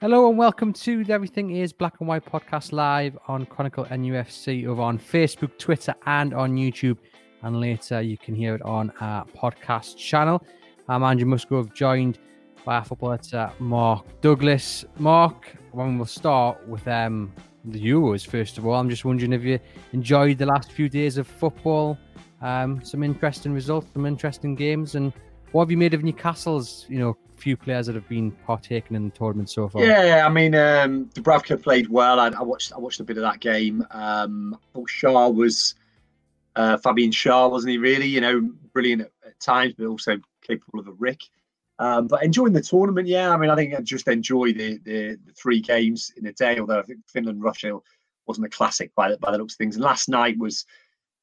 Hello and welcome to the Everything Is Black and White podcast live on Chronicle NUFC over on Facebook, Twitter and on YouTube. And later you can hear it on our podcast channel. I'm Andrew Musgrove, joined by our football editor Mark Douglas. Mark, we'll start with the Euros first of all. I'm just wondering if you enjoyed the last few days of football, some interesting results, some interesting games, and what have you made of Newcastle's, few players that have been partaking in the tournament so far? Yeah, I mean, Dubravka played well. I watched a bit of that game. I thought Schär was Fabian Schär, wasn't he? Really, brilliant at times, but also capable of a rick. But enjoying the tournament, yeah. I mean, I think I just enjoy the three games in a day. Although I think Finland Russia wasn't a classic by the looks of things. And last night was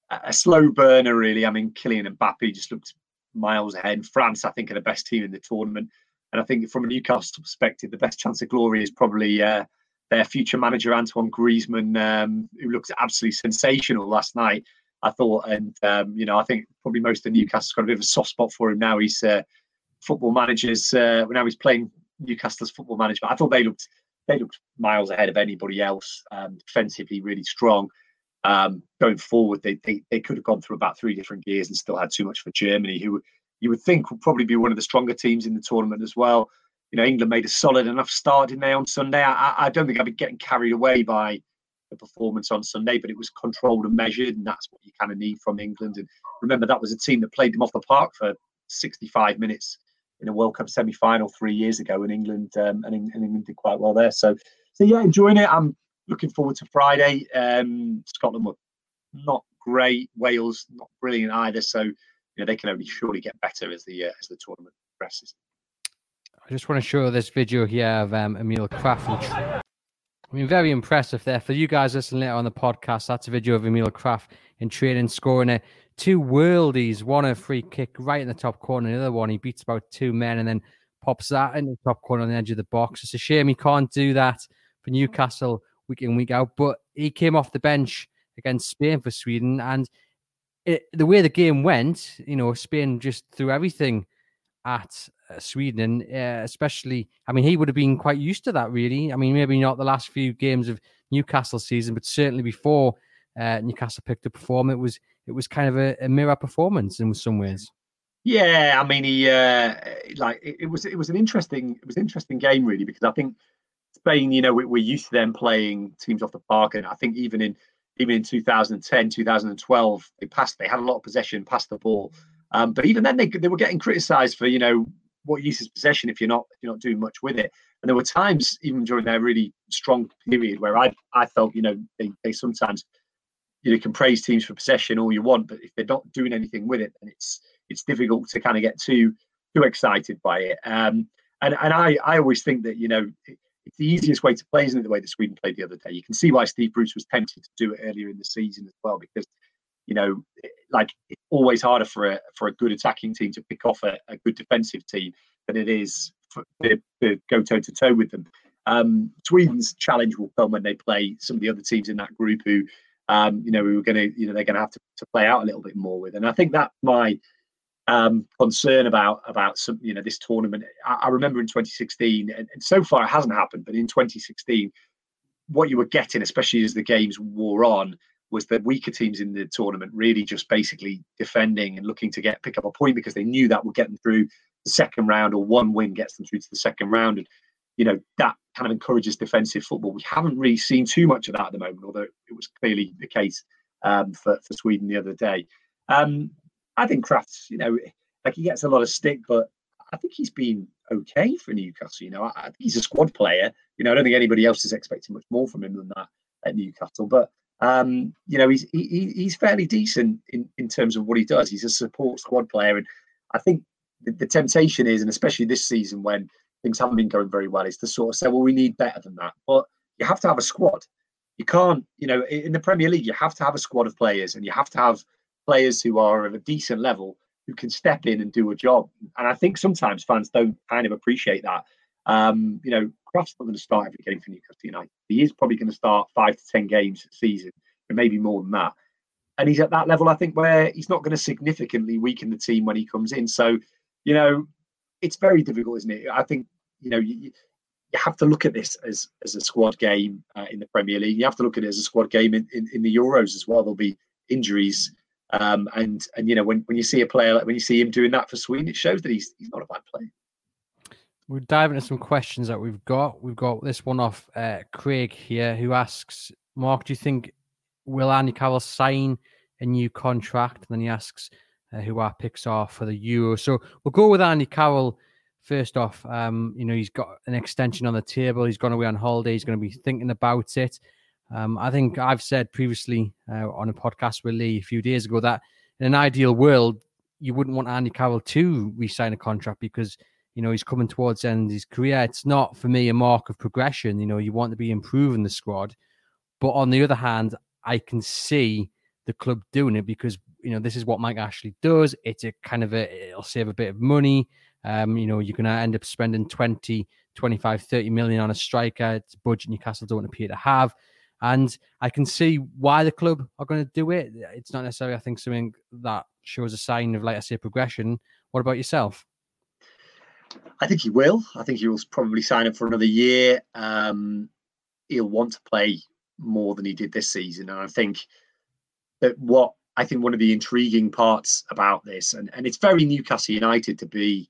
a slow burner, really. I mean, Kylian Mbappe just looked miles ahead. France, I think, are the best team in the tournament. And I think from a Newcastle perspective, the best chance of glory is probably their future manager, Antoine Griezmann, who looked absolutely sensational last night, I thought. And, I think probably most of Newcastle's got a bit of a soft spot for him now. He's football managers. Now he's playing Newcastle's football management. I thought they looked miles ahead of anybody else. Defensively, really strong. Going forward, they could have gone through about three different gears and still had too much for Germany, who you would think would probably be one of the stronger teams in the tournament as well. England made a solid enough start, didn't they, on Sunday? I don't think I'd be getting carried away by the performance on Sunday, but it was controlled and measured, and that's what you kind of need from England. And remember, that was a team that played them off the park for 65 minutes in a World Cup semi-final 3 years ago in England, and England did quite well there. So yeah, enjoying it. I'm looking forward to Friday. Scotland were not great. Wales, not brilliant either. So, they can only surely get better as the tournament progresses. I just want to show this video here of Emil Krafth. I mean, very impressive there. For you guys listening later on the podcast, that's a video of Emil Krafth in training, scoring two worldies, one a free kick right in the top corner, and the other one he beats about two men and then pops that in the top corner on the edge of the box. It's a shame he can't do that for Newcastle week in, week out, but he came off the bench against Spain for Sweden, and the way the game went, Spain just threw everything at Sweden, and especially, I mean, he would have been quite used to that, really. I mean, maybe not the last few games of Newcastle season, but certainly before Newcastle picked up a form, it was kind of a mirror performance in some ways. Yeah, I mean, he it was an interesting game, really, because I think Spain, we're used to them playing teams off the park, and I think even in 2010, 2012, they had a lot of possession, passed the ball. But even then, they were getting criticised for, what use is possession if you're not doing much with it. And there were times, even during their really strong period, where I felt, they sometimes, can praise teams for possession all you want, but if they're not doing anything with it, then it's difficult to kind of get too excited by it. And I always think that, it's the easiest way to play, isn't it, the way that Sweden played the other day? You can see why Steve Bruce was tempted to do it earlier in the season as well, because, it's always harder for a good attacking team to pick off a good defensive team than it is to go toe-to-toe with them. Sweden's challenge will come when they play some of the other teams in that group who, they're going to have to play out a little bit more with. And I think that's my concern about some, this tournament. I remember in 2016, and so far it hasn't happened, but in 2016, what you were getting, especially as the games wore on, was the weaker teams in the tournament really just basically defending and looking to pick up a point because they knew that would get them through the second round, or one win gets them through to the second round. And, that kind of encourages defensive football. We haven't really seen too much of that at the moment, although it was clearly the case for Sweden the other day. I think Krafth, he gets a lot of stick, but I think he's been okay for Newcastle. I think he's a squad player. I don't think anybody else is expecting much more from him than that at Newcastle. But he's fairly decent in terms of what he does. He's a support squad player, and I think the temptation is, and especially this season when things haven't been going very well, is to sort of say, well, we need better than that. But you have to have a squad. You can't, you know, in the Premier League, you have to have a squad of players, and you have to have players who are of a decent level who can step in and do a job. And I think sometimes fans don't kind of appreciate that. You know, Krafth's not going to start every game for Newcastle United. He is probably going to start 5 to 10 games a season, and maybe more than that. And he's at that level, I think, where he's not going to significantly weaken the team when he comes in. So, you know, it's very difficult, isn't it? I think, you know, you have to look at this as a squad game in the Premier League. You have to look at it as a squad game in the Euros as well. There'll be injuries. And you know, when you see a player, like when you see him doing that for Sweden, it shows that he's not a bad player. We'll dive into some questions that we've got. We've got this one off Craig here, who asks, Mark, do you think will Andy Carroll sign a new contract? And then he asks who our picks are for the Euro. So we'll go with Andy Carroll first off. You know, he's got an extension on the table. He's gone away on holiday. He's going to be thinking about it. I think I've said previously on a podcast with Lee a few days ago that in an ideal world, you wouldn't want Andy Carroll to re-sign a contract because, you know, he's coming towards the end of his career. It's not, for me, a mark of progression. You know, you want to be improving the squad. But on the other hand, I can see the club doing it because, you know, this is what Mike Ashley does. It's a kind of it'll save a bit of money. You know, you're going to end up spending 20, 25, 30 million on a striker. It's a budget Newcastle don't appear to have. And I can see why the club are going to do it. It's not necessarily, I think, something that shows a sign of, like I say, progression. What about yourself? I think he will. I think he will probably sign up for another year. He'll want to play more than he did this season. And I think that one of the intriguing parts about this, and it's very Newcastle United to be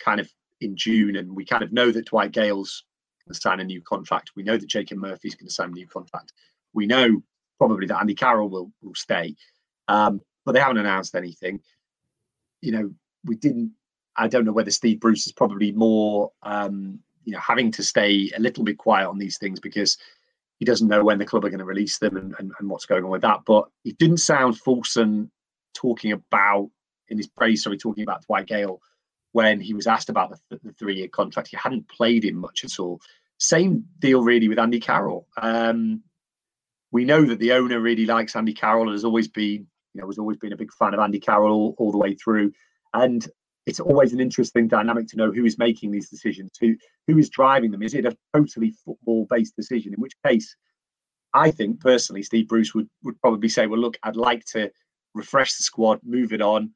kind of in June, and we kind of know that Dwight Gayle's sign a new contract. We know that Jacob Murphy's going to sign a new contract. We know probably that Andy Carroll will stay, but they haven't announced anything. You know, we didn't. I don't know whether Steve Bruce is probably more, you know, having to stay a little bit quiet on these things because he doesn't know when the club are going to release them and what's going on with that. But it didn't sound fulsome talking about Dwight Gayle when he was asked about the 3-year contract. He hadn't played him much at all. Same deal really with Andy Carroll. We know that the owner really likes Andy Carroll and has always been a big fan of Andy Carroll all the way through. And it's always an interesting dynamic to know who is making these decisions, who is driving them. Is it a totally football-based decision? In which case, I think personally, Steve Bruce would probably say, well, look, I'd like to refresh the squad, move it on,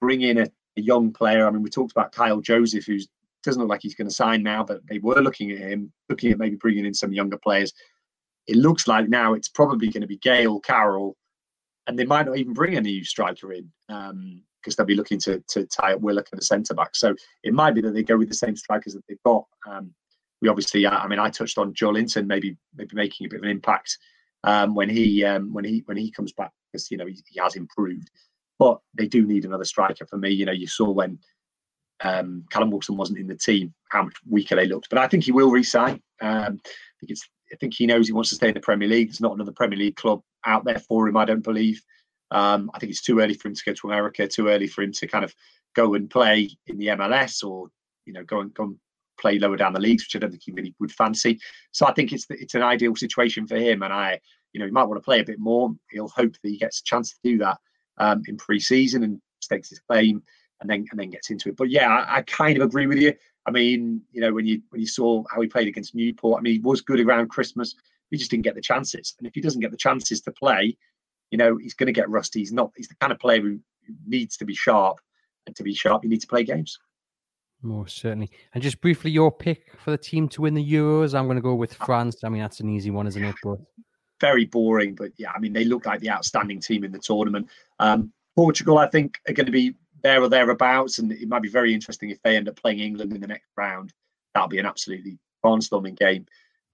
bring in a young player. I mean, we talked about Kyle Joseph, who doesn't look like he's going to sign now, but they were looking at him, looking at maybe bringing in some younger players. It looks like now it's probably going to be Gayle, Carroll, and they might not even bring a new striker in because they'll be looking to tie up Willock and the centre-back. So it might be that they go with the same strikers that they've got. We obviously, I touched on Joelinton maybe making a bit of an impact when he comes back because, you know, he has improved. But they do need another striker for me. You know, you saw when Callum Wilson wasn't in the team, how much weaker they looked. But I think he will re-sign. I think he knows he wants to stay in the Premier League. There's not another Premier League club out there for him, I don't believe. I think it's too early for him to go to America, too early for him to kind of go and play in the MLS or, you know, go and play lower down the leagues, which I don't think he really would fancy. So I think it's an ideal situation for him. And he might want to play a bit more. He'll hope that he gets a chance to do that in pre-season and stakes his claim and then gets into it. But yeah, I kind of agree with you. I mean, you know, when you saw how he played against Newport, I mean, he was good around Christmas. He just didn't get the chances. And if he doesn't get the chances to play, you know, he's going to get rusty. He's the kind of player who needs to be sharp. And to be sharp, you need to play games. Most certainly. And just briefly, your pick for the team to win the Euros. I'm going to go with France. I mean, that's an easy one, isn't it? But very boring, but yeah, I mean, they look like the outstanding team in the tournament. Portugal, I think, are going to be there or thereabouts, and it might be very interesting if they end up playing England in the next round. That'll be an absolutely barnstorming game.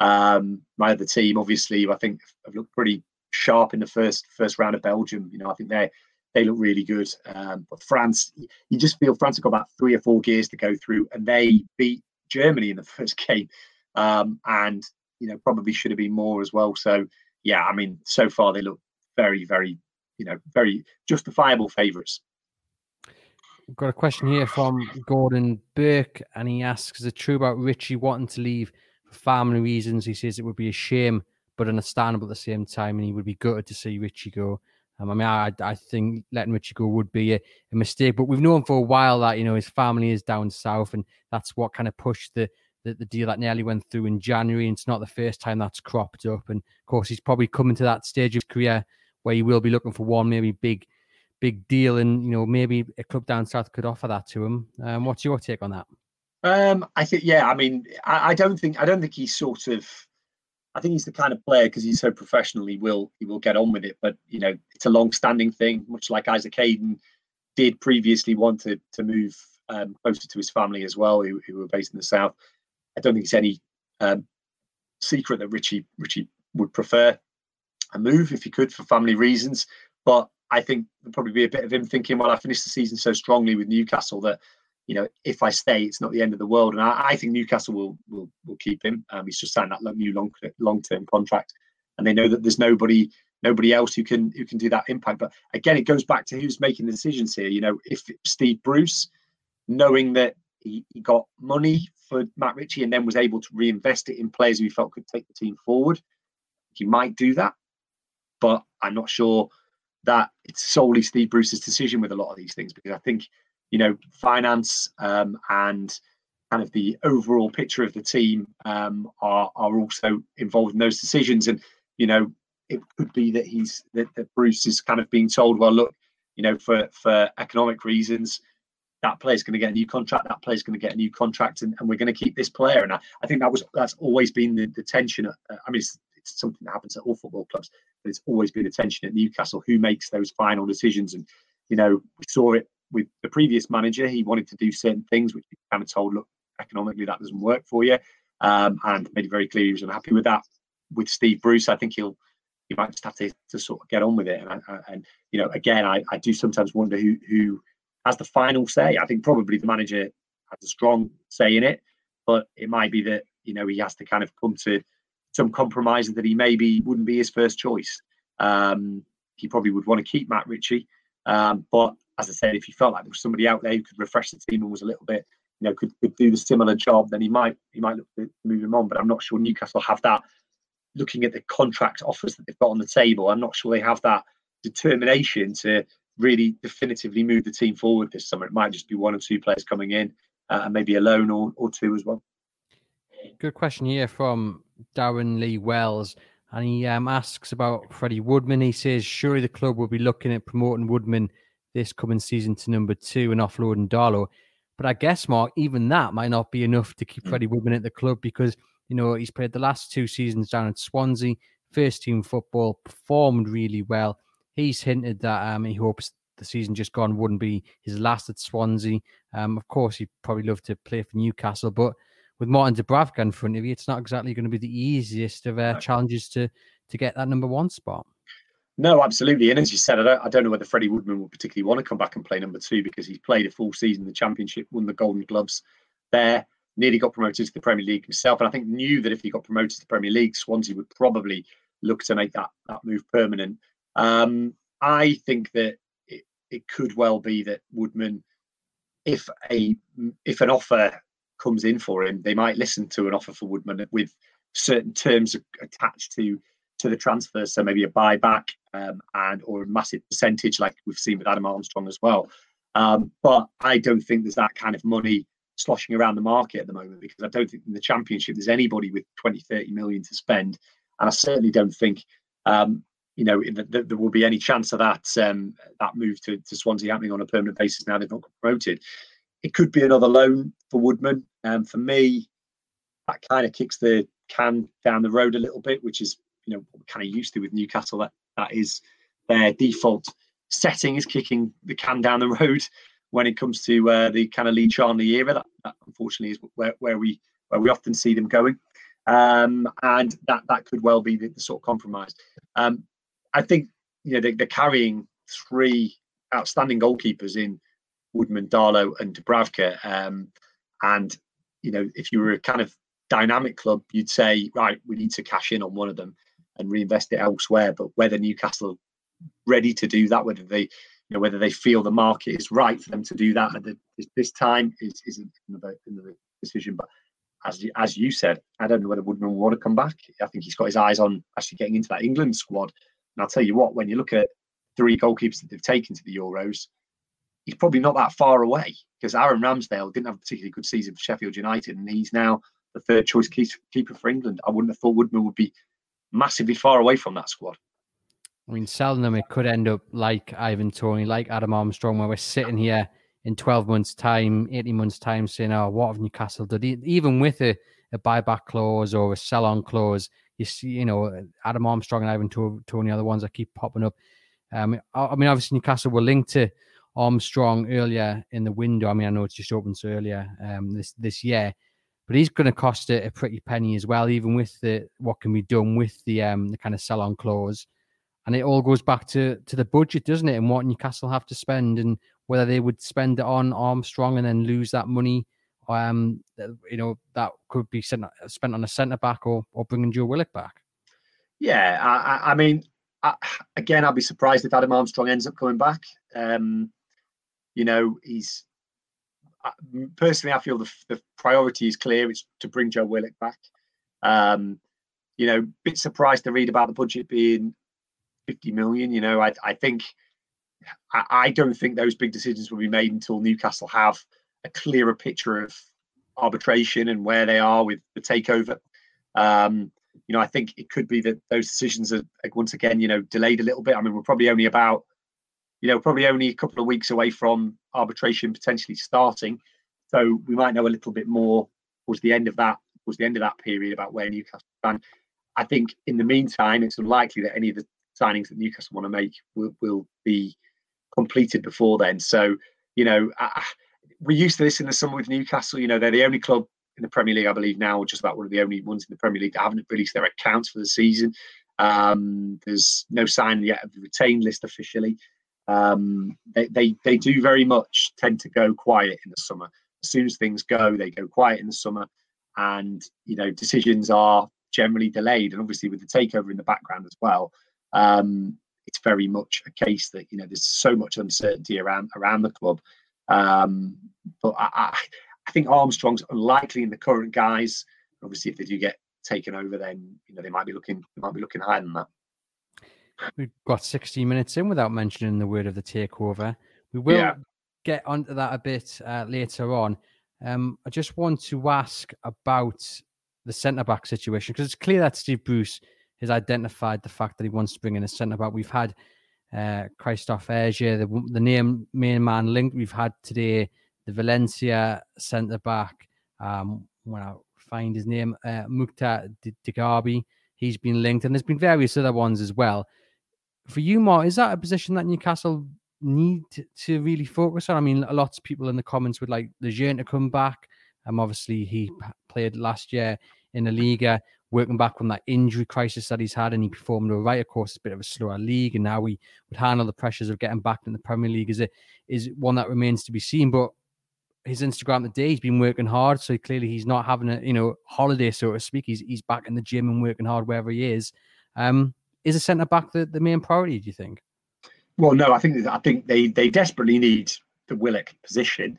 My other team, obviously, I think have looked pretty sharp in the first round of Belgium. You know, I think they look really good. But France, you just feel France have got about 3 or 4 gears to go through, and they beat Germany in the first game, and you know probably should have been more as well. So. Yeah, I mean, so far they look very, very, you know, very justifiable favourites. We've got a question here from Gordon Burke, and he asks, is it true about Richie wanting to leave for family reasons? He says it would be a shame, but understandable at the same time, and he would be gutted to see Richie go. I think letting Richie go would be a mistake, but we've known for a while that, you know, his family is down south, and that's what kind of pushed the deal that Nelly went through in January, and it's not the first time that's cropped up. And of course, he's probably coming to that stage of his career where he will be looking for one maybe big deal, and, you know, maybe a club down south could offer that to him. What's your take on that? I don't think he's sort of, I think he's the kind of player, because he's so professional, he will get on with it. But, you know, it's a long-standing thing, much like Isaac Hayden did previously want to move closer to his family as well, who were based in the south. I don't think it's any secret that Richie would prefer a move if he could for family reasons. But I think there'd probably be a bit of him thinking, well, I finished the season so strongly with Newcastle that, you know, if I stay, it's not the end of the world. And I think Newcastle will keep him. He's just signed that new long-term contract, and they know that there's nobody else who can do that impact. But again, it goes back to who's making the decisions here. You know, if Steve Bruce, knowing that he got money for Matt Ritchie and then was able to reinvest it in players who he felt could take the team forward, he might do that. But I'm not sure that it's solely Steve Bruce's decision with a lot of these things, because I think, you know, finance and kind of the overall picture of the team are also involved in those decisions. And, you know, it could be that that Bruce is kind of being told, well, look, you know, for economic reasons, that player's going to get a new contract, and we're going to keep this player. And I think that's always been the tension. I mean, it's something that happens at all football clubs, but it's always been a tension at Newcastle, who makes those final decisions. And, you know, we saw it with the previous manager. He wanted to do certain things, which he kind of told, look, economically, that doesn't work for you. And made it very clear he was unhappy with that. With Steve Bruce, I think he might just have to sort of get on with it. And, you know, again, I do sometimes wonder who has the final say. I think probably the manager has a strong say in it, but it might be that, you know, he has to kind of come to some compromise that he maybe wouldn't be his first choice. He probably would want to keep Matt Ritchie. But as I said, if he felt like there was somebody out there who could refresh the team and was a little bit, you know, could do the similar job, then he might look to move him on. But I'm not sure Newcastle have that. Looking at the contract offers that they've got on the table, I'm not sure they have that determination to really definitively move the team forward this summer. It might just be one or two players coming in, and maybe a loan or two as well. Good question here from Darren Lee Wells. And he asks about Freddie Woodman. He says, surely the club will be looking at promoting Woodman this coming season to number 2 and offloading Darlow. But I guess, Mark, even that might not be enough to keep Freddie Woodman at the club, because, you know, he's played the last 2 seasons down at Swansea, first team football, performed really well. He's hinted that he hopes the season just gone wouldn't be his last at Swansea. Of course, he'd probably love to play for Newcastle, but with Martin Dubravka in front of you, it's not exactly going to be the easiest of challenges to get that number 1 spot. No, absolutely. And as you said, I don't know whether Freddie Woodman would particularly want to come back and play number 2, because he's played a full season in the Championship, won the Golden Gloves there, nearly got promoted to the Premier League himself. And I think knew that if he got promoted to the Premier League, Swansea would probably look to make that move permanent. I think that it could well be that Woodman, if an offer comes in for him, they might listen to an offer for Woodman with certain terms attached to the transfer, so maybe a buyback and or a massive percentage, like we've seen with Adam Armstrong as well. But I don't think there's that kind of money sloshing around the market at the moment, because I don't think in the Championship there's anybody with 20-30 million to spend, and I certainly don't think you know, there will be any chance of that move to Swansea happening on a permanent basis now they've not promoted. It could be another loan for Woodman. For me, that kind of kicks the can down the road a little bit, which is, you know, what we're kind of used to with Newcastle. That is their default setting, is kicking the can down the road when it comes to the kind of Lee Charnley era. That unfortunately is where we often see them going, and that could well be the sort of compromise. I think, you know, they're carrying 3 outstanding goalkeepers in Woodman, Darlow and Dubravka. And, you know, if you were a kind of dynamic club, you'd say, right, we need to cash in on one of them and reinvest it elsewhere. But whether Newcastle are ready to do that, whether they you know, whether they feel the market is right for them to do that at this time is another decision. But as you said, I don't know whether Woodman will want to come back. I think he's got his eyes on actually getting into that England squad. And I'll tell you what, when you look at three goalkeepers that they've taken to the Euros, he's probably not that far away, because Aaron Ramsdale didn't have a particularly good season for Sheffield United, and he's now the third choice keeper for England. I wouldn't have thought Woodman would be massively far away from that squad. I mean, selling them, it could end up like Ivan Toney, like Adam Armstrong, where we're sitting here in 12 months' time, 18 months' time, saying, oh, what have Newcastle done? Even with a buyback clause or a sell-on clause, you see, you know, Adam Armstrong and Ivan Toney are the ones that keep popping up. I mean, obviously, Newcastle were linked to Armstrong earlier in the window. I mean, I know it's just opened so earlier this year, but he's going to cost a pretty penny as well, even with the what can be done with the kind of sell-on clause. And it all goes back to the budget, doesn't it? And what Newcastle have to spend, and whether they would spend it on Armstrong and then lose that money, you know, that could be spent on a centre-back or bringing Joe Willock back. Yeah, I mean, again, I'd be surprised if Adam Armstrong ends up coming back. You know, he's... Personally, I feel the priority is clear. It's to bring Joe Willock back. You know, a bit surprised to read about the budget being 50 million. You know, I think I don't think those big decisions will be made until Newcastle have a clearer picture of arbitration and where they are with the takeover. You know, I think it could be that those decisions are once again, you know, delayed a little bit. I mean, we're probably only about, you know, a couple of weeks away from arbitration potentially starting, so we might know a little bit more towards the end of that period about where Newcastle stand. I think in the meantime, it's unlikely that any of the signings that Newcastle want to make will be completed before then. So, you know, we're used to this in the summer with Newcastle. You know, they're the only club in the Premier League, I believe now, or just about one of the only ones in the Premier League that haven't released their accounts for the season. There's no sign yet of the retained list officially. They do very much tend to go quiet in the summer. As soon as things go, they go quiet in the summer. And, you know, decisions are generally delayed. And obviously with the takeover in the background as well, it's very much a case that, you know, there's so much uncertainty around the club. But I think Armstrong's unlikely in the current guise. Obviously, if they do get taken over, then, you know, they might be looking higher than that. We've got 16 minutes in without mentioning the word of the takeover. We will get onto that a bit later on. I just want to ask about the centre-back situation, because it's clear that Steve Bruce has identified the fact that he wants to bring in a centre-back. We've had Christoph Erger, the main man linked. We've had today the Valencia centre-back, when I find his name, Mukta Degabi. He's been linked, and there's been various other ones as well. For you, Mark, is that a position that Newcastle need to really focus on? I mean, lots of people in the comments would like Lejeune to come back. Obviously, he played last year in the Liga, working back from that injury crisis that he's had, and he performed all right. Of course, it's a bit of a slower league, and how he would handle the pressures of getting back in the Premier League is one that remains to be seen. But his Instagram today, he's been working hard, so clearly he's not having a, you know, holiday, so to speak. He's back in the gym and working hard wherever he is. Is a centre-back the main priority, do you think? Well, no, I think they desperately need the Willock position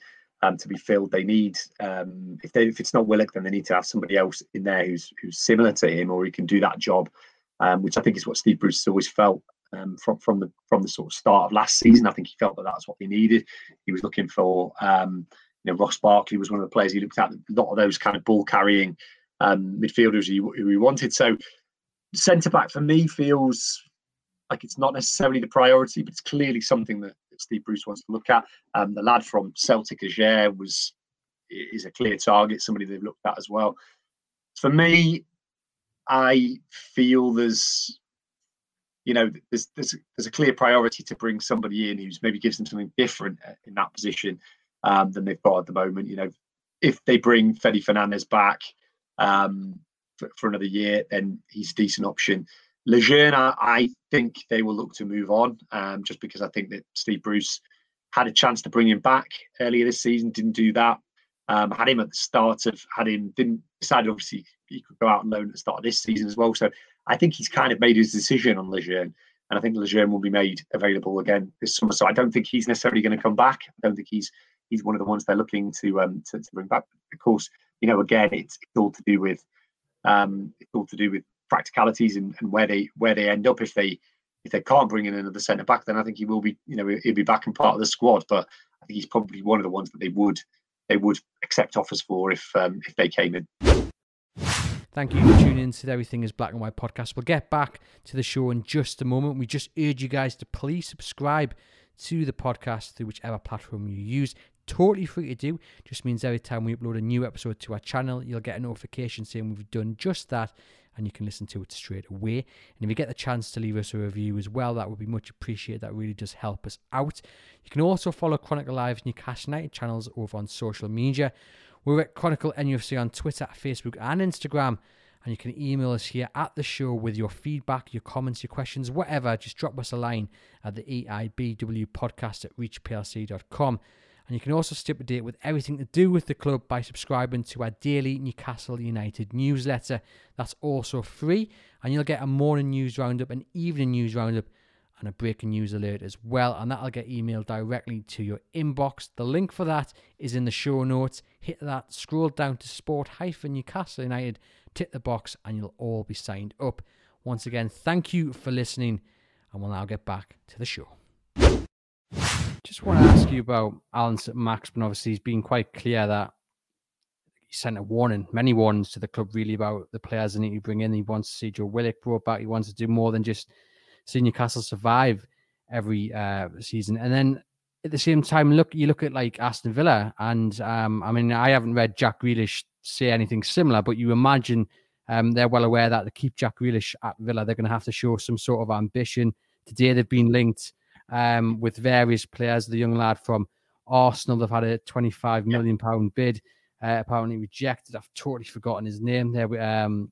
to be filled. They need if it's not Willock, then they need to have somebody else in there who's similar to him, or who can do that job, which I think is what Steve Bruce has always felt from the sort of start of last season. I think he felt that was what he needed. He was looking for. You know, Ross Barkley was one of the players he looked at. A lot of those kind of ball-carrying midfielders who he wanted. So centre-back for me feels like it's not necessarily the priority, but it's clearly something that Steve Bruce wants to look at. The lad from Celtic, Agere, is a clear target, somebody they've looked at as well. For me, I feel there's a clear priority to bring somebody in who's maybe gives them something different in that position than they've got at the moment. You know, if they bring Fede Fernandez back for another year, then he's a decent option. Lejeune, I think they will look to move on, just because I think that Steve Bruce had a chance to bring him back earlier this season, didn't do that. Decided obviously he could go out on loan at the start of this season as well. So I think he's kind of made his decision on Lejeune. And I think Lejeune will be made available again this summer. So I don't think he's necessarily going to come back. I don't think he's one of the ones they're looking to bring back. Of course, you know, again, it's all to do with practicalities and where they end up. If they can't bring in another centre back, then I think he will be, you know, he'll be back and part of the squad. But I think he's probably one of the ones that they would accept offers for if they came in. Thank you for tuning in to Everything is Black and White podcast. We'll get back to the show in just a moment. We just urge you guys to please subscribe to the podcast through whichever platform you use. Totally free to do. Just means every time we upload a new episode to our channel, you'll get a notification saying we've done just that, and you can listen to it straight away. And if you get the chance to leave us a review as well, that would be much appreciated. That really does help us out. You can also follow Chronicle Live's Newcastle United channels over on social media. We're at Chronicle NUFC on Twitter, Facebook and Instagram. And you can email us here at the show with your feedback, your comments, your questions, whatever. Just drop us a line at the EIBWpodcast@reachplc.com. And you can also stay up to date with everything to do with the club by subscribing to our daily Newcastle United newsletter. That's also free. And you'll get a morning news roundup, an evening news roundup, and a breaking news alert as well. And that'll get emailed directly to your inbox. The link for that is in the show notes. Hit that, scroll down to Sport-Newcastle United, tick the box, and you'll all be signed up. Once again, thank you for listening. And we'll now get back to the show. Just want to ask you about Alan Saint-Maximin. Obviously, he's been quite clear that he sent a warning, many warnings to the club, really, about the players they need to bring in. He wants to see Joe Willock brought back. He wants to do more than just see Newcastle survive every season. And then at the same time, you look at like Aston Villa, and I mean, I haven't read Jack Grealish say anything similar, but you imagine they're well aware that to keep Jack Grealish at Villa, they're going to have to show some sort of ambition. Today, they've been linked with various players. The young lad from Arsenal, they've had a £25 million bid, apparently rejected. I've totally forgotten his name there.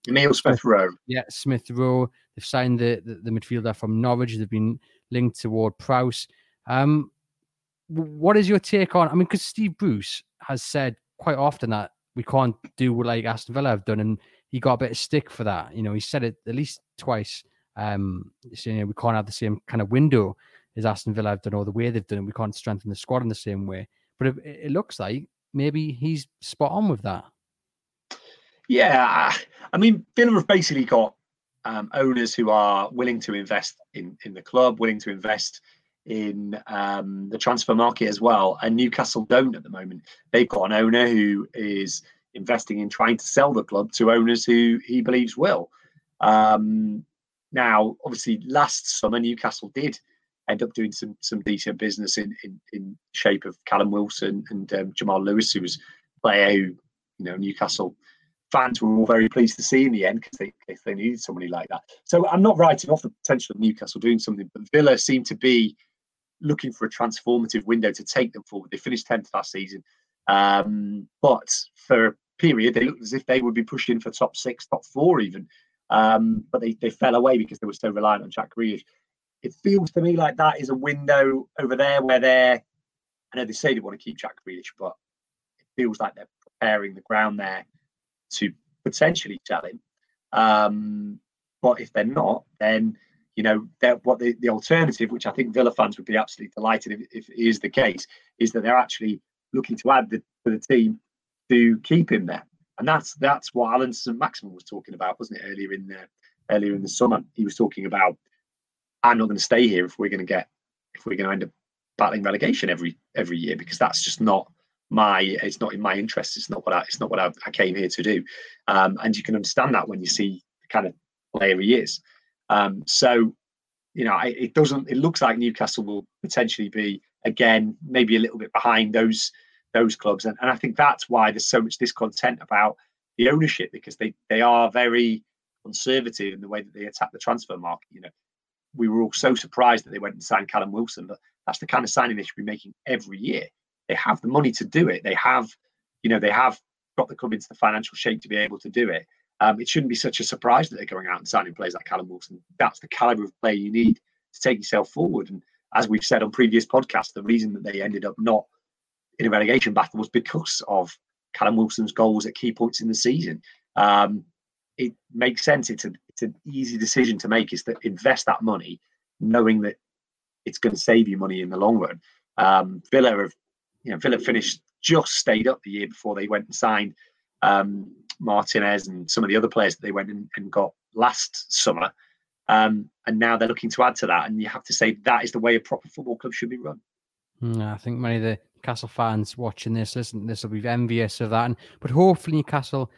Emile Smith Rowe. Yeah, Smith Rowe. They've signed the midfielder from Norwich. They've been linked to Ward Prowse. What is your take on, I mean, because Steve Bruce has said quite often that we can't do what like Aston Villa have done, and he got a bit of stick for that. You know, he said it at least twice, saying, you know, we can't have the same kind of window is Aston Villa have done, or the way they've done it. We can't strengthen the squad in the same way. But it looks like maybe he's spot on with that. Yeah. I mean, Villa have basically got owners who are willing to invest in the club, willing to invest in the transfer market as well. And Newcastle don't at the moment. They've got an owner who is investing in trying to sell the club to owners who he believes will. Now, obviously, last summer, Newcastle did end up doing some decent business in shape of Callum Wilson and Jamal Lewis, who was a player who, you know, Newcastle fans were all very pleased to see in the end because they needed somebody like that. So I'm not writing off the potential of Newcastle doing something, but Villa seem to be looking for a transformative window to take them forward. They finished 10th last season, but for a period, they looked as if they would be pushing for top six, top four even, but they fell away because they were so reliant on Jack Grealish. It feels to me like that is a window over there where they're, I know they say they want to keep Jack Grealish, but it feels like they're preparing the ground there to potentially sell him. But if they're not, then, you know, what the alternative, which I think Villa fans would be absolutely delighted if it is the case, is that they're actually looking to add to the team to keep him there. And that's what Alan Saint-Maximin was talking about, wasn't it, earlier in the summer? He was talking about, I'm not going to stay here if we're going to end up battling relegation every year, because that's just it's not in my interest. It's not what I came here to do. And you can understand that when you see the kind of player he is. So, you know, it looks like Newcastle will potentially be, again, maybe a little bit behind those clubs. And I think that's why there's so much discontent about the ownership, because they are very conservative in the way that they attack the transfer market. You know, we were all so surprised that they went and signed Callum Wilson, but that's the kind of signing they should be making every year. They have the money to do it. They have, you know, they have got the club into the financial shape to be able to do it. It shouldn't be such a surprise that they're going out and signing players like Callum Wilson. That's the caliber of player you need to take yourself forward. And as we've said on previous podcasts, the reason that they ended up not in a relegation battle was because of Callum Wilson's goals at key points in the season. It makes sense. It's an easy decision to make, is to invest that money, knowing that it's going to save you money in the long run. Villa have, Villa finished, just stayed up the year before they went and signed Martinez and some of the other players that they went and got last summer. And now they're looking to add to that. And you have to say that is the way a proper football club should be run. I think many of the Castle fans watching this, this will be envious of that. But hopefully Newcastle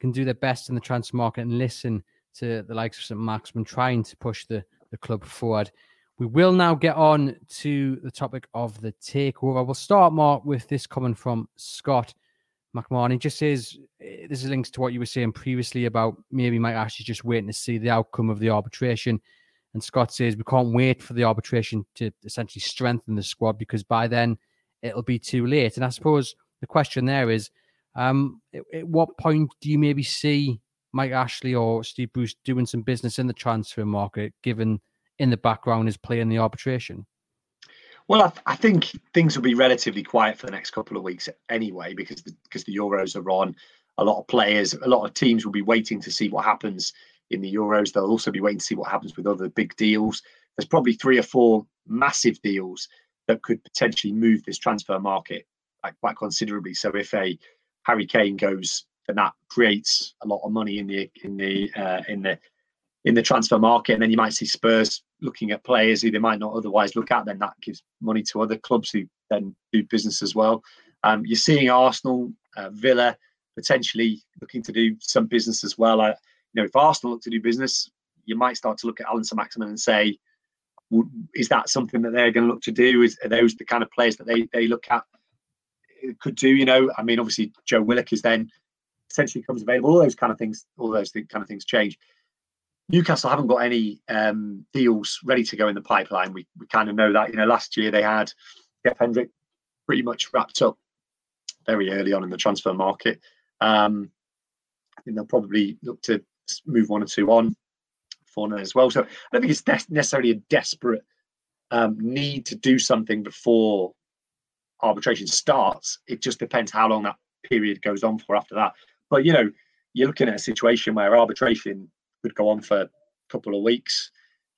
can do their best in the transfer market and listen to the likes of Saint-Maximin trying to push the club forward. We will now get on to the topic of the takeover. We'll start, Mark, with this comment from Scott McMahon. He just says, this is linked to what you were saying previously about maybe Mike Ashley's just waiting to see the outcome of the arbitration. And Scott says, we can't wait for the arbitration to essentially strengthen the squad because by then it'll be too late. And I suppose the question there is, at what point do you maybe see Mike Ashley or Steve Bruce doing some business in the transfer market, given in the background is playing the arbitration? Well, I think things will be relatively quiet for the next couple of weeks anyway, because the Euros are on. A lot of players, a lot of teams will be waiting to see what happens in the Euros. They'll also be waiting to see what happens with other big deals. There's probably 3 or 4 massive deals that could potentially move this transfer market quite considerably. So if a Harry Kane goes, then that creates a lot of money in the transfer market, and then you might see Spurs looking at players who they might not otherwise look at. Then that gives money to other clubs who then do business as well. You're seeing Arsenal, Villa potentially looking to do some business as well. If Arsenal look to do business, you might start to look at Alan Saint-Maximin and say, is that something that they're going to look to do? Are those the kind of players that they look at could do? Obviously Joe Willock is then potentially comes available. All those kind of things change. Newcastle haven't got any deals ready to go in the pipeline. We kind of know that. Last year they had Jeff Hendrick pretty much wrapped up very early on in the transfer market. I think they'll probably look to move 1 or 2 on for now as well. So I don't think it's necessarily a desperate need to do something before arbitration starts. It just depends how long that period goes on for after that. But, you're looking at a situation where arbitration could go on for a couple of weeks,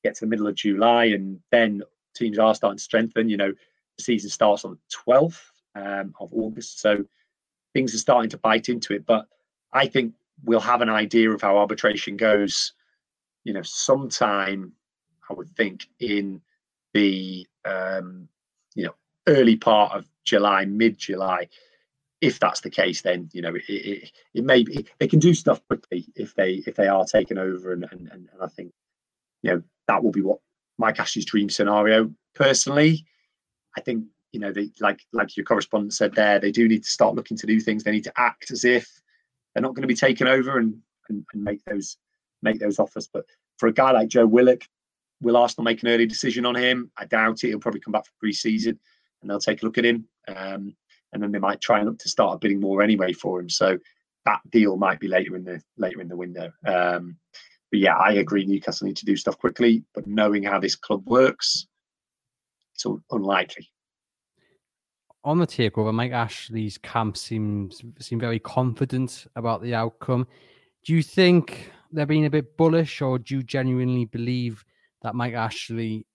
get to the middle of July, and then teams are starting to strengthen. The season starts on the 12th of August, so things are starting to bite into it. But I think we'll have an idea of how arbitration goes, sometime, I would think, in the early part of July, mid-July. If that's the case, then it may be they can do stuff quickly if they are taken over, and I think that will be what Mike Ashley's dream scenario. Personally, I think they like your correspondent said there, they do need to start looking to do things. They need to act as if they're not going to be taken over and make those offers. But for a guy like Joe Willock, will Arsenal make an early decision on him? I doubt it. He'll probably come back for pre-season and they'll take a look at him. And then they might try and look to start bidding more anyway for him. So that deal might be later in the window. But yeah, I agree. Newcastle need to do stuff quickly, but knowing how this club works, it's unlikely. On the takeover, Mike Ashley's camp seem very confident about the outcome. Do you think they're being a bit bullish, or do you genuinely believe that Mike Ashley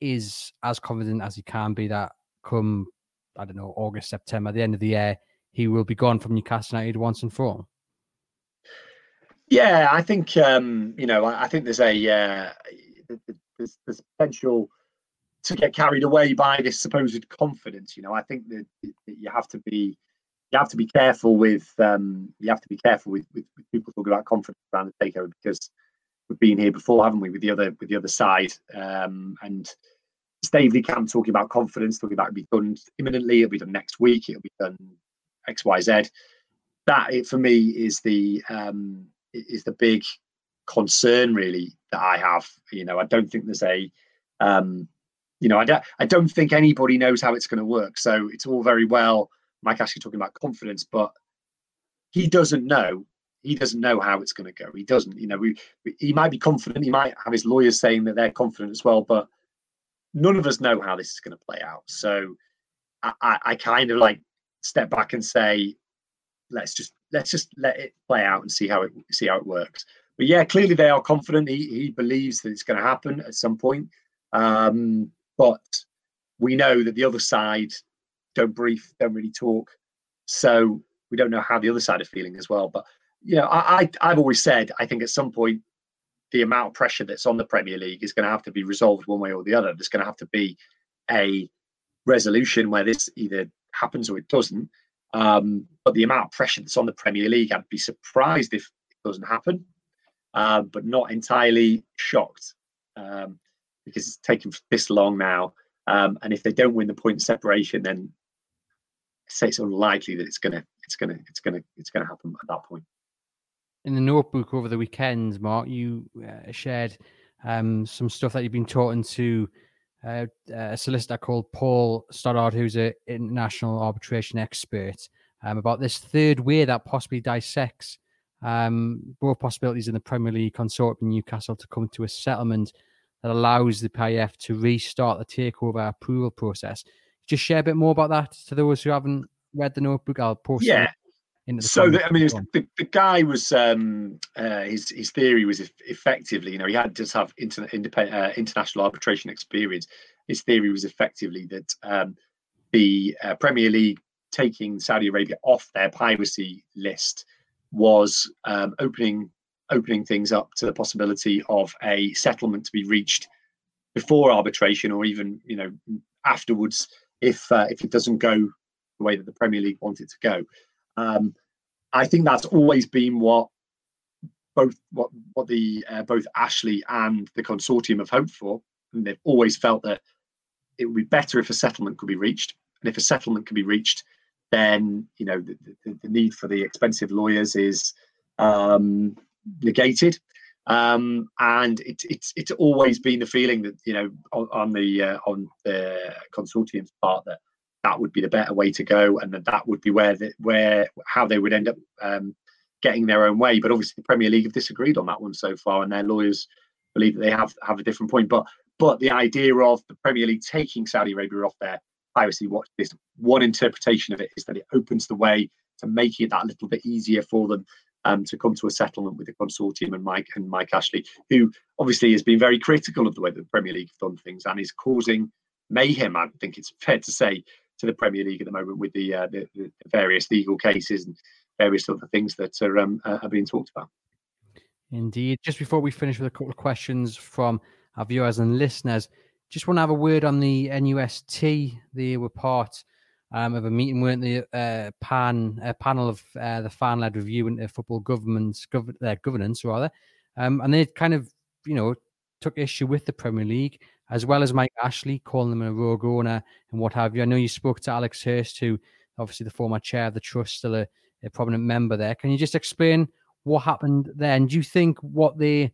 is as confident as he can be that come, I don't know, August, September, the end of the year, he will be gone from Newcastle United once and for all? Yeah, I think I think there's there's potential to get carried away by this supposed confidence. I think that you have to be careful with with people talking about confidence around the takeover, because we've been here before, haven't we, with the other side, and Staveley Camp talking about confidence, talking about it'll be done imminently, it'll be done next week, it'll be done X, Y, Z. That, for me, is the big concern really that I have. I don't think there's a, I don't think anybody knows how it's going to work. So it's all very well Mike Ashley talking about confidence, but he doesn't know. He doesn't know how it's going to go. He doesn't. He might be confident. He might have his lawyers saying that they're confident as well, but none of us know how this is going to play out. So I kind of step back and say, let's just let it play out and see how it works. But yeah, clearly they are confident. He believes that it's going to happen at some point. But we know that the other side don't brief, don't really talk. So we don't know how the other side are feeling as well. But, you know, I've always said, I think at some point, the amount of pressure that's on the Premier League is going to have to be resolved one way or the other. There's going to have to be a resolution where this either happens or it doesn't. But the amount of pressure that's on the Premier League, I'd be surprised if it doesn't happen, but not entirely shocked, because it's taken this long now. And if they don't win the point separation, then I say it's unlikely that it's gonna happen at that point. In the notebook over the weekend, Mark, you shared some stuff that you've been talking to a solicitor called Paul Stoddard, who's an international arbitration expert, about this third way that possibly dissects both possibilities in the Premier League consortium in Newcastle to come to a settlement that allows the PIF to restart the takeover approval process. Just share a bit more about that to those who haven't read the notebook. I'll post it into the comments. I mean, the guy was his theory was effectively, you know, he had to have international arbitration experience. His theory was effectively that the Premier League taking Saudi Arabia off their piracy list was opening things up to the possibility of a settlement to be reached before arbitration, or even, you know, afterwards, if it doesn't go the way that the Premier League wants it to go. I think that's always been what both Ashley and the consortium have hoped for, and they've always felt that it would be better if a settlement could be reached. And if a settlement can be reached, then, you know, the need for the expensive lawyers is negated. And it's always been the feeling that, you know, on the consortium's part, that would be the better way to go, and that would be how they would end up getting their own way. But obviously, the Premier League have disagreed on that one so far, and their lawyers believe that they have a different point. But the idea of the Premier League taking Saudi Arabia off their piracy watch list, one interpretation of it is that it opens the way to making it that little bit easier for them to come to a settlement with the consortium and Mike Ashley, who obviously has been very critical of the way that the Premier League have done things, and is causing mayhem, I think it's fair to say, to the Premier League at the moment with the various legal cases and various other things that are being talked about. Indeed. Just before we finish with a couple of questions from our viewers and listeners, just want to have a word on the NUST. They were part of a meeting, weren't they? A panel of the fan-led review into football governance. And they kind of, you know, took issue with the Premier League, as well as Mike Ashley, calling them a rogue owner and what have you. I know you spoke to Alex Hurst, who obviously the former chair of the Trust, still a prominent member there. Can you just explain what happened there? And do you think what they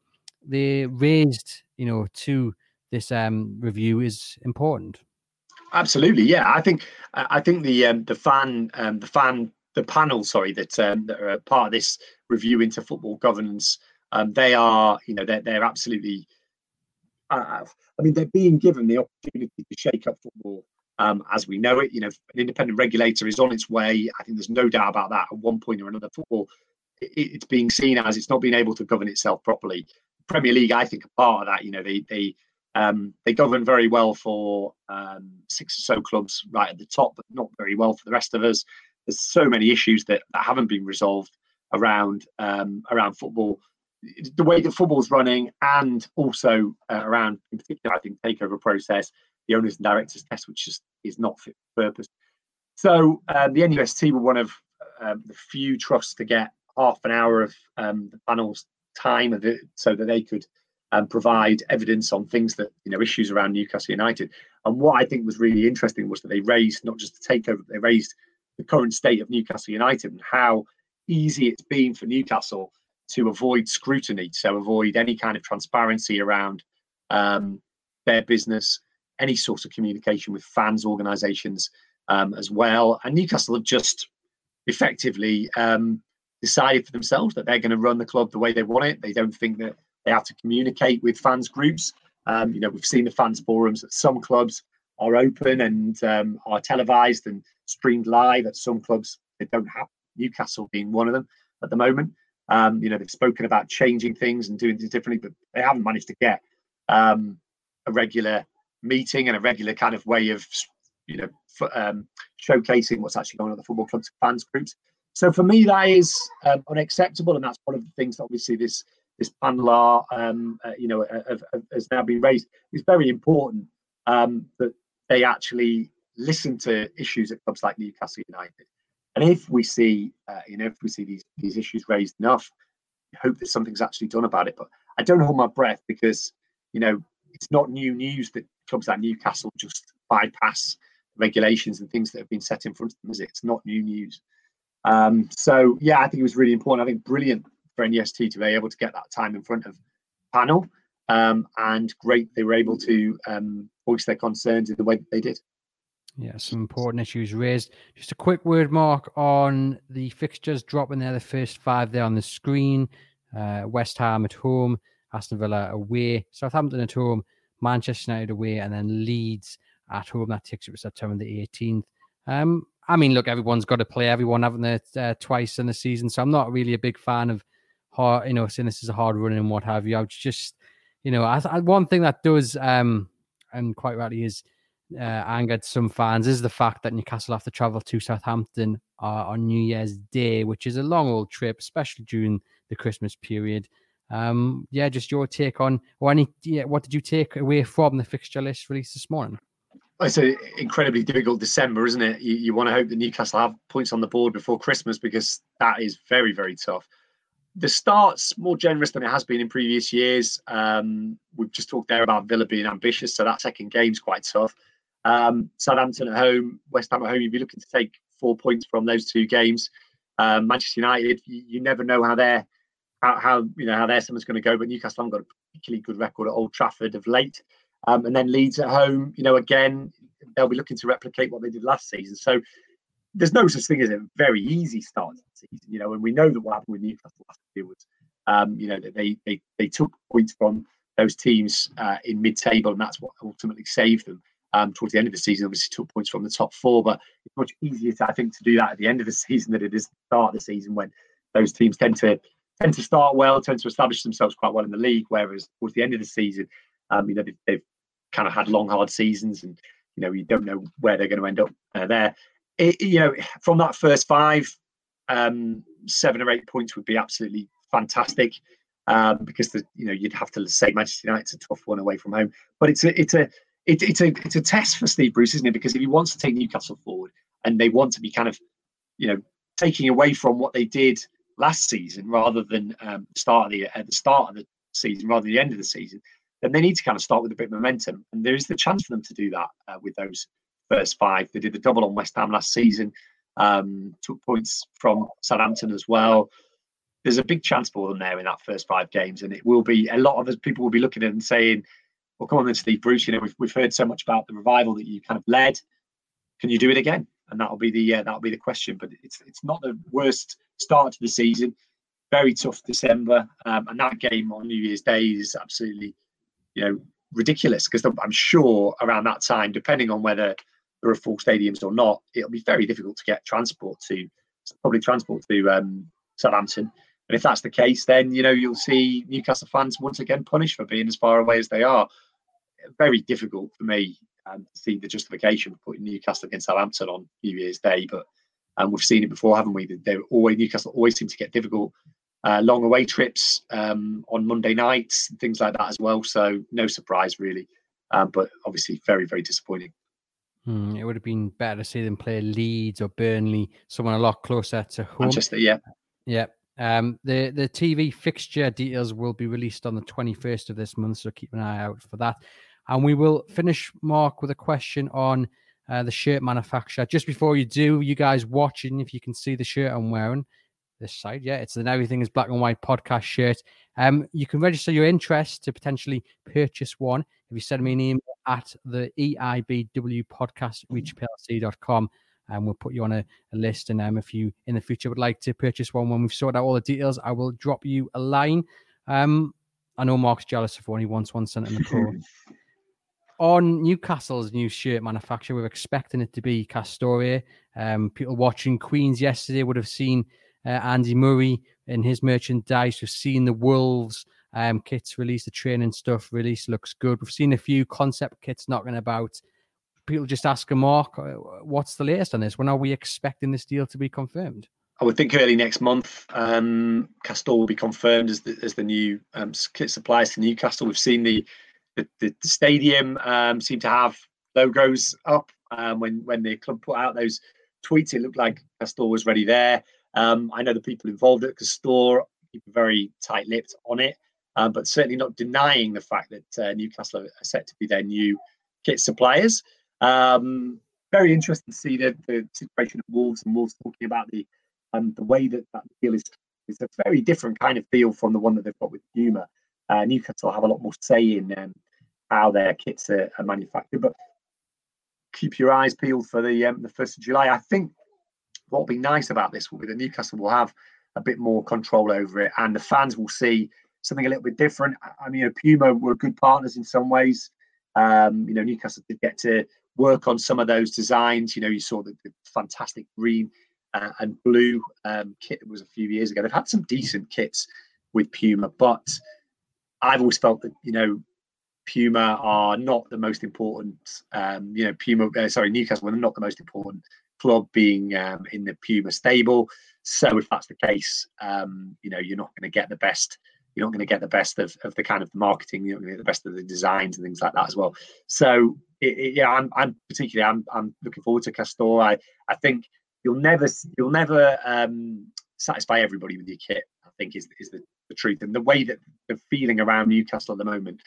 raised, you know, to this review is important? Absolutely, yeah. I think the panel that are part of this review into football governance, they are, you know, they're absolutely. I mean, they're being given the opportunity to shake up football as we know it. You know, an independent regulator is on its way. I think there's no doubt about that. At one point or another, football it's being seen as it's not being able to govern itself properly. Premier League, I think, are part of that. You know, they govern very well for six or so clubs right at the top, but not very well for the rest of us. There's so many issues that haven't been resolved around football, the way that football's running, and also around, in particular, I think, takeover process, the owners and directors test, which just is not fit for purpose. So the NUST were one of the few trusts to get half an hour of the panel's time so that they could provide evidence on things that, you know, issues around Newcastle United. And what I think was really interesting was that they raised not just the takeover, but they raised the current state of Newcastle United and how easy it's been for Newcastle to avoid scrutiny, so avoid any kind of transparency around their business, any sort of communication with fans, organisations as well. And Newcastle have just effectively decided for themselves that they're going to run the club the way they want it. They don't think that they have to communicate with fans groups. You know, we've seen the fans forums at some clubs are open and are televised and streamed live. At some clubs, they don't have, Newcastle being one of them at the moment. You know, they've spoken about changing things and doing things differently, but they haven't managed to get a regular meeting and a regular kind of way of, you know, showcasing what's actually going on at the football club's fans groups. So for me, that is unacceptable, and that's one of the things that obviously this panel are, you know, has now been raised. It's very important that they actually listen to issues at clubs like Newcastle United. And if we see, you know, if we see these issues raised enough, I hope that something's actually done about it. But I don't hold my breath, because, you know, it's not new news that clubs like Newcastle just bypass regulations and things that have been set in front of them, is it? It's not new news. So, yeah, I think it was really important. I think brilliant for NUST to be able to get that time in front of the panel, and great they were able to voice their concerns in the way that they did. Yeah, some important issues raised. Just a quick word, Mark, on the fixtures dropping there, the first five there on the screen. West Ham at home, Aston Villa away, Southampton at home, Manchester United away, and then Leeds at home. That takes it to September the 18th. I mean, look, everyone's got to play everyone, haven't they, twice in the season? So I'm not really a big fan of hard, you know, saying this is a hard run and what have you. I just, you know, one thing that does, and quite rightly, is angered some fans is the fact that Newcastle have to travel to Southampton on New Year's Day, which is a long old trip, especially during the Christmas period. Yeah, just your take on, or any, yeah, what did you take away from the fixture list released this morning? It's an incredibly difficult December, isn't it? You want to hope that Newcastle have points on the board before Christmas, because that is very, very tough. The start's more generous than it has been in previous years. We've just talked there about Villa being ambitious, so that second game's quite tough. Southampton at home, West Ham at home, you'd be looking to take 4 points from those two games. Manchester United, you never know how they're, how you know, how their summer's going to go, but Newcastle haven't got a particularly good record at Old Trafford of late. And then Leeds at home, you know, again, they'll be looking to replicate what they did last season. So there's no such thing as a very easy start to the season, you know, and we know that what happened with Newcastle last year was, you know, that they took points from those teams in mid-table, and that's what ultimately saved them. Towards the end of the season, obviously took points from the top four, but it's much easier, I think, to do that at the end of the season than it is at the start of the season, when those teams tend to start well, tend to establish themselves quite well in the league, whereas towards the end of the season, you know, they've kind of had long, hard seasons, and, you know, you don't know where they're going to end up there. You know, from that first five, 7 or 8 points would be absolutely fantastic, because, you know, you'd have to say Manchester United's a tough one away from home. But it's a test for Steve Bruce, isn't it? Because if he wants to take Newcastle forward, and they want to be kind of, you know, taking away from what they did last season, rather than at the start of the season, rather than the end of the season, then they need to kind of start with a bit of momentum. And there is the chance for them to do that with those first five. They did the double on West Ham last season, took points from Southampton as well. There's a big chance for them there in that first five games. And it will be, a lot of us, people will be looking at it and saying, well, come on then, Steve Bruce, you know, we've heard so much about the revival that you kind of led. Can you do it again? And that'll be the question. But it's not the worst start to the season. Very tough December. And that game on New Year's Day is absolutely, you know, ridiculous, because I'm sure around that time, depending on whether there are full stadiums or not, it'll be very difficult to get transport to, public transport to Southampton. And if that's the case, then, you know, you'll see Newcastle fans once again punished for being as far away as they are. Very difficult for me to see the justification for putting Newcastle against Southampton on New Year's Day, but we've seen it before, haven't we? Newcastle always seem to get difficult long away trips on Monday nights and things like that as well. So no surprise really, but obviously very, very disappointing. It would have been better to see them play Leeds or Burnley, someone a lot closer to home. Manchester, yeah. Yeah. The TV fixture details will be released on the 21st of this month, so keep an eye out for that. And we will finish, Mark, with a question on the shirt manufacturer. Just before you do, you guys watching, if you can see the shirt I'm wearing, this side, yeah, it's an Everything is Black and White podcast shirt. You can register your interest to potentially purchase one if you send me an email at the EIBW podcast@reachplc.com, and we'll put you on a list. And if you in the future would like to purchase one, when we've sorted out all the details, I will drop you a line. I know Mark's jealous of one. He wants one sent in the pro. On Newcastle's new shirt manufacturer, we're expecting it to be Castore. People watching Queens yesterday would have seen Andy Murray in his merchandise. We've seen the Wolves Kits released, the training stuff release looks good. We've seen a few concept kits knocking about. People just asking Mark, what's the latest on this? When are we expecting this deal to be confirmed? I would think early next month. Castore will be confirmed as the new kit supplier to Newcastle. We've seen the stadium seem to have logos up. When the club put out those tweets, it looked like Castore was ready there. I know the people involved at Castore keep very tight-lipped on it, but certainly not denying the fact that Newcastle are set to be their new kit suppliers. Very interesting to see the situation of Wolves, and Wolves talking about the way that deal is a very different kind of deal from the one that they've got with Puma. Newcastle have a lot more say in how their kits are manufactured, but keep your eyes peeled for the 1st of July. I think what will be nice about this will be that Newcastle will have a bit more control over it, and the fans will see something a little bit different. I mean, Puma were good partners in some ways. Newcastle did get to work on some of those designs. You know, you saw the fantastic green and blue kit that was a few years ago. They've had some decent kits with Puma, but I've always felt that, you know, Puma are not the most important. Newcastle are not the most important club, being in the Puma stable. So if that's the case, you're not going to get the best. You're not going to get the best of the kind of marketing. You're not going to get the best of the designs and things like that as well. So I'm looking forward to Castore. I think you'll never satisfy everybody with your kit, I think is the truth, and the way that the feeling around Newcastle at the moment.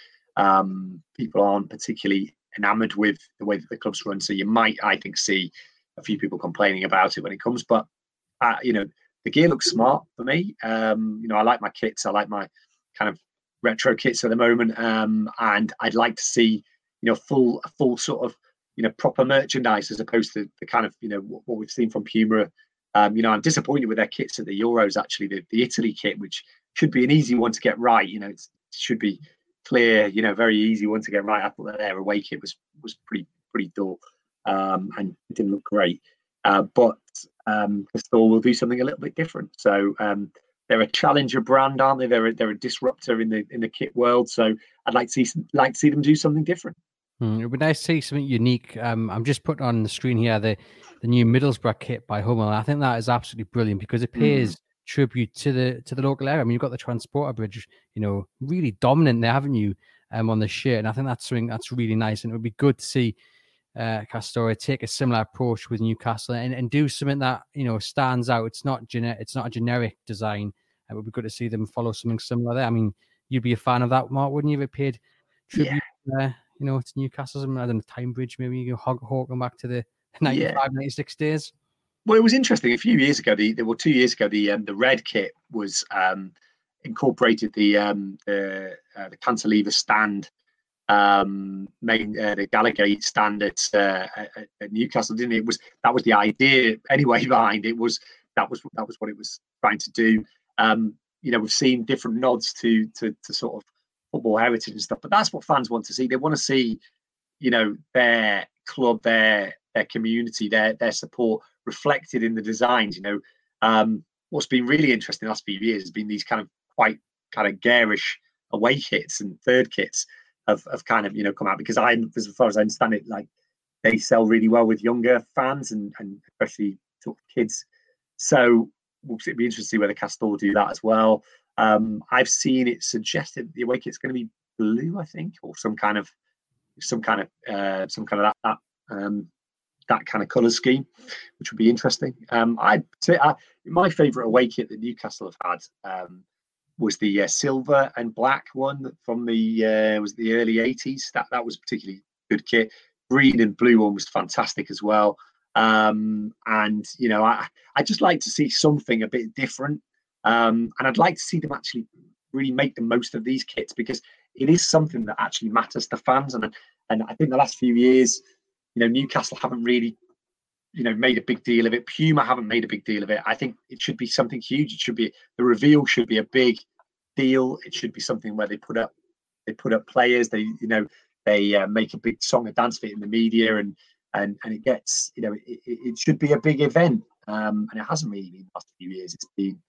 People aren't particularly enamoured with the way that the club's run, so you might, I think, see a few people complaining about it when it comes. But the gear looks smart for me. I like my kits. I like my kind of retro kits at the moment, and I'd like to see a full sort of proper merchandise as opposed to the kind of what we've seen from Puma. I'm disappointed with their kits at the Euros. Actually, the Italy kit, which should be an easy one to get right, it should be clear, very easy one to get right. I thought that their away kit was pretty dull, and it didn't look great. But Castore will do something a little bit different. So they're a challenger brand, aren't they? They're a disruptor in the kit world. So I'd like to see them do something different. It would be nice to see something unique. I'm just putting on the screen here the new Middlesbrough kit by Hummel. I think that is absolutely brilliant because it pays tribute to the local area. I mean, you've got the Transporter Bridge, really dominant there, haven't you, on the shirt, and I think that's something that's really nice, and it would be good to see Castore take a similar approach with Newcastle and do something that, stands out. It's not a generic design. It would be good to see them follow something similar there. I mean, you'd be a fan of that, Mark, wouldn't you, if it paid tribute, to Newcastle, I don't know, Timebridge, maybe you can harken back to the 95, 96 days. Well, it was interesting. A few years ago, 2 years ago, the red kit was incorporated the cantilever stand, the Gallagher stand at Newcastle, didn't it? That was the idea anyway behind it. That was what it was trying to do. We've seen different nods to sort of football heritage and stuff, but that's what fans want to see. They want to see, their club, their community, their support reflected in the designs. What's been really interesting the last few years has been these kind of quite kind of garish away kits and third kits have kind of come out, because as far as I understand it, like, they sell really well with younger fans and especially sort of kids. So it'd be interesting to see whether Castore do that as well. I've seen it suggested the away kit's going to be blue, I think, or some kind of that. That kind of colour scheme, which would be interesting. My favourite away kit that Newcastle have had was the silver and black one from the early 80s. That was a particularly good kit. Green and blue one was fantastic as well. I just like to see something a bit different. And I'd like to see them actually really make the most of these kits, because it is something that actually matters to fans. And I think the last few years, Newcastle haven't really, made a big deal of it. Puma haven't made a big deal of it. I think it should be something huge. It should be, the reveal should be a big deal. It should be something where they put up players. They make a big song and dance fit in the media, and it gets, it should be a big event. And it hasn't really been the last few years. It's been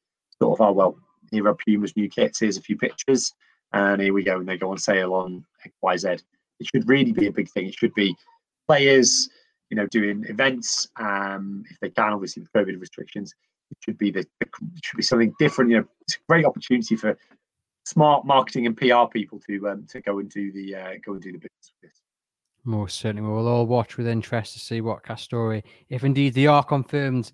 sort of, here are Puma's new kits. Here's a few pictures. and here we go, and they go on sale on XYZ. It should really be a big thing. It should be players, you know, doing events if they can, obviously with COVID restrictions. It should be something different. You know, it's a great opportunity for smart marketing and PR people to go and do the business with this. Most certainly, we'll all watch with interest to see what Castore, if indeed they are confirmed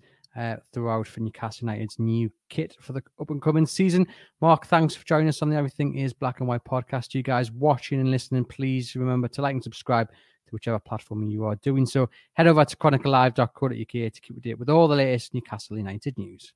throughout for Newcastle United's new kit for the up and coming season. Mark, thanks for joining us on the Everything Is Black and White podcast. You guys watching and listening, please remember to like and subscribe to whichever platform you are doing so. Head over to chroniclelive.co.uk to keep up to date with all the latest Newcastle United news.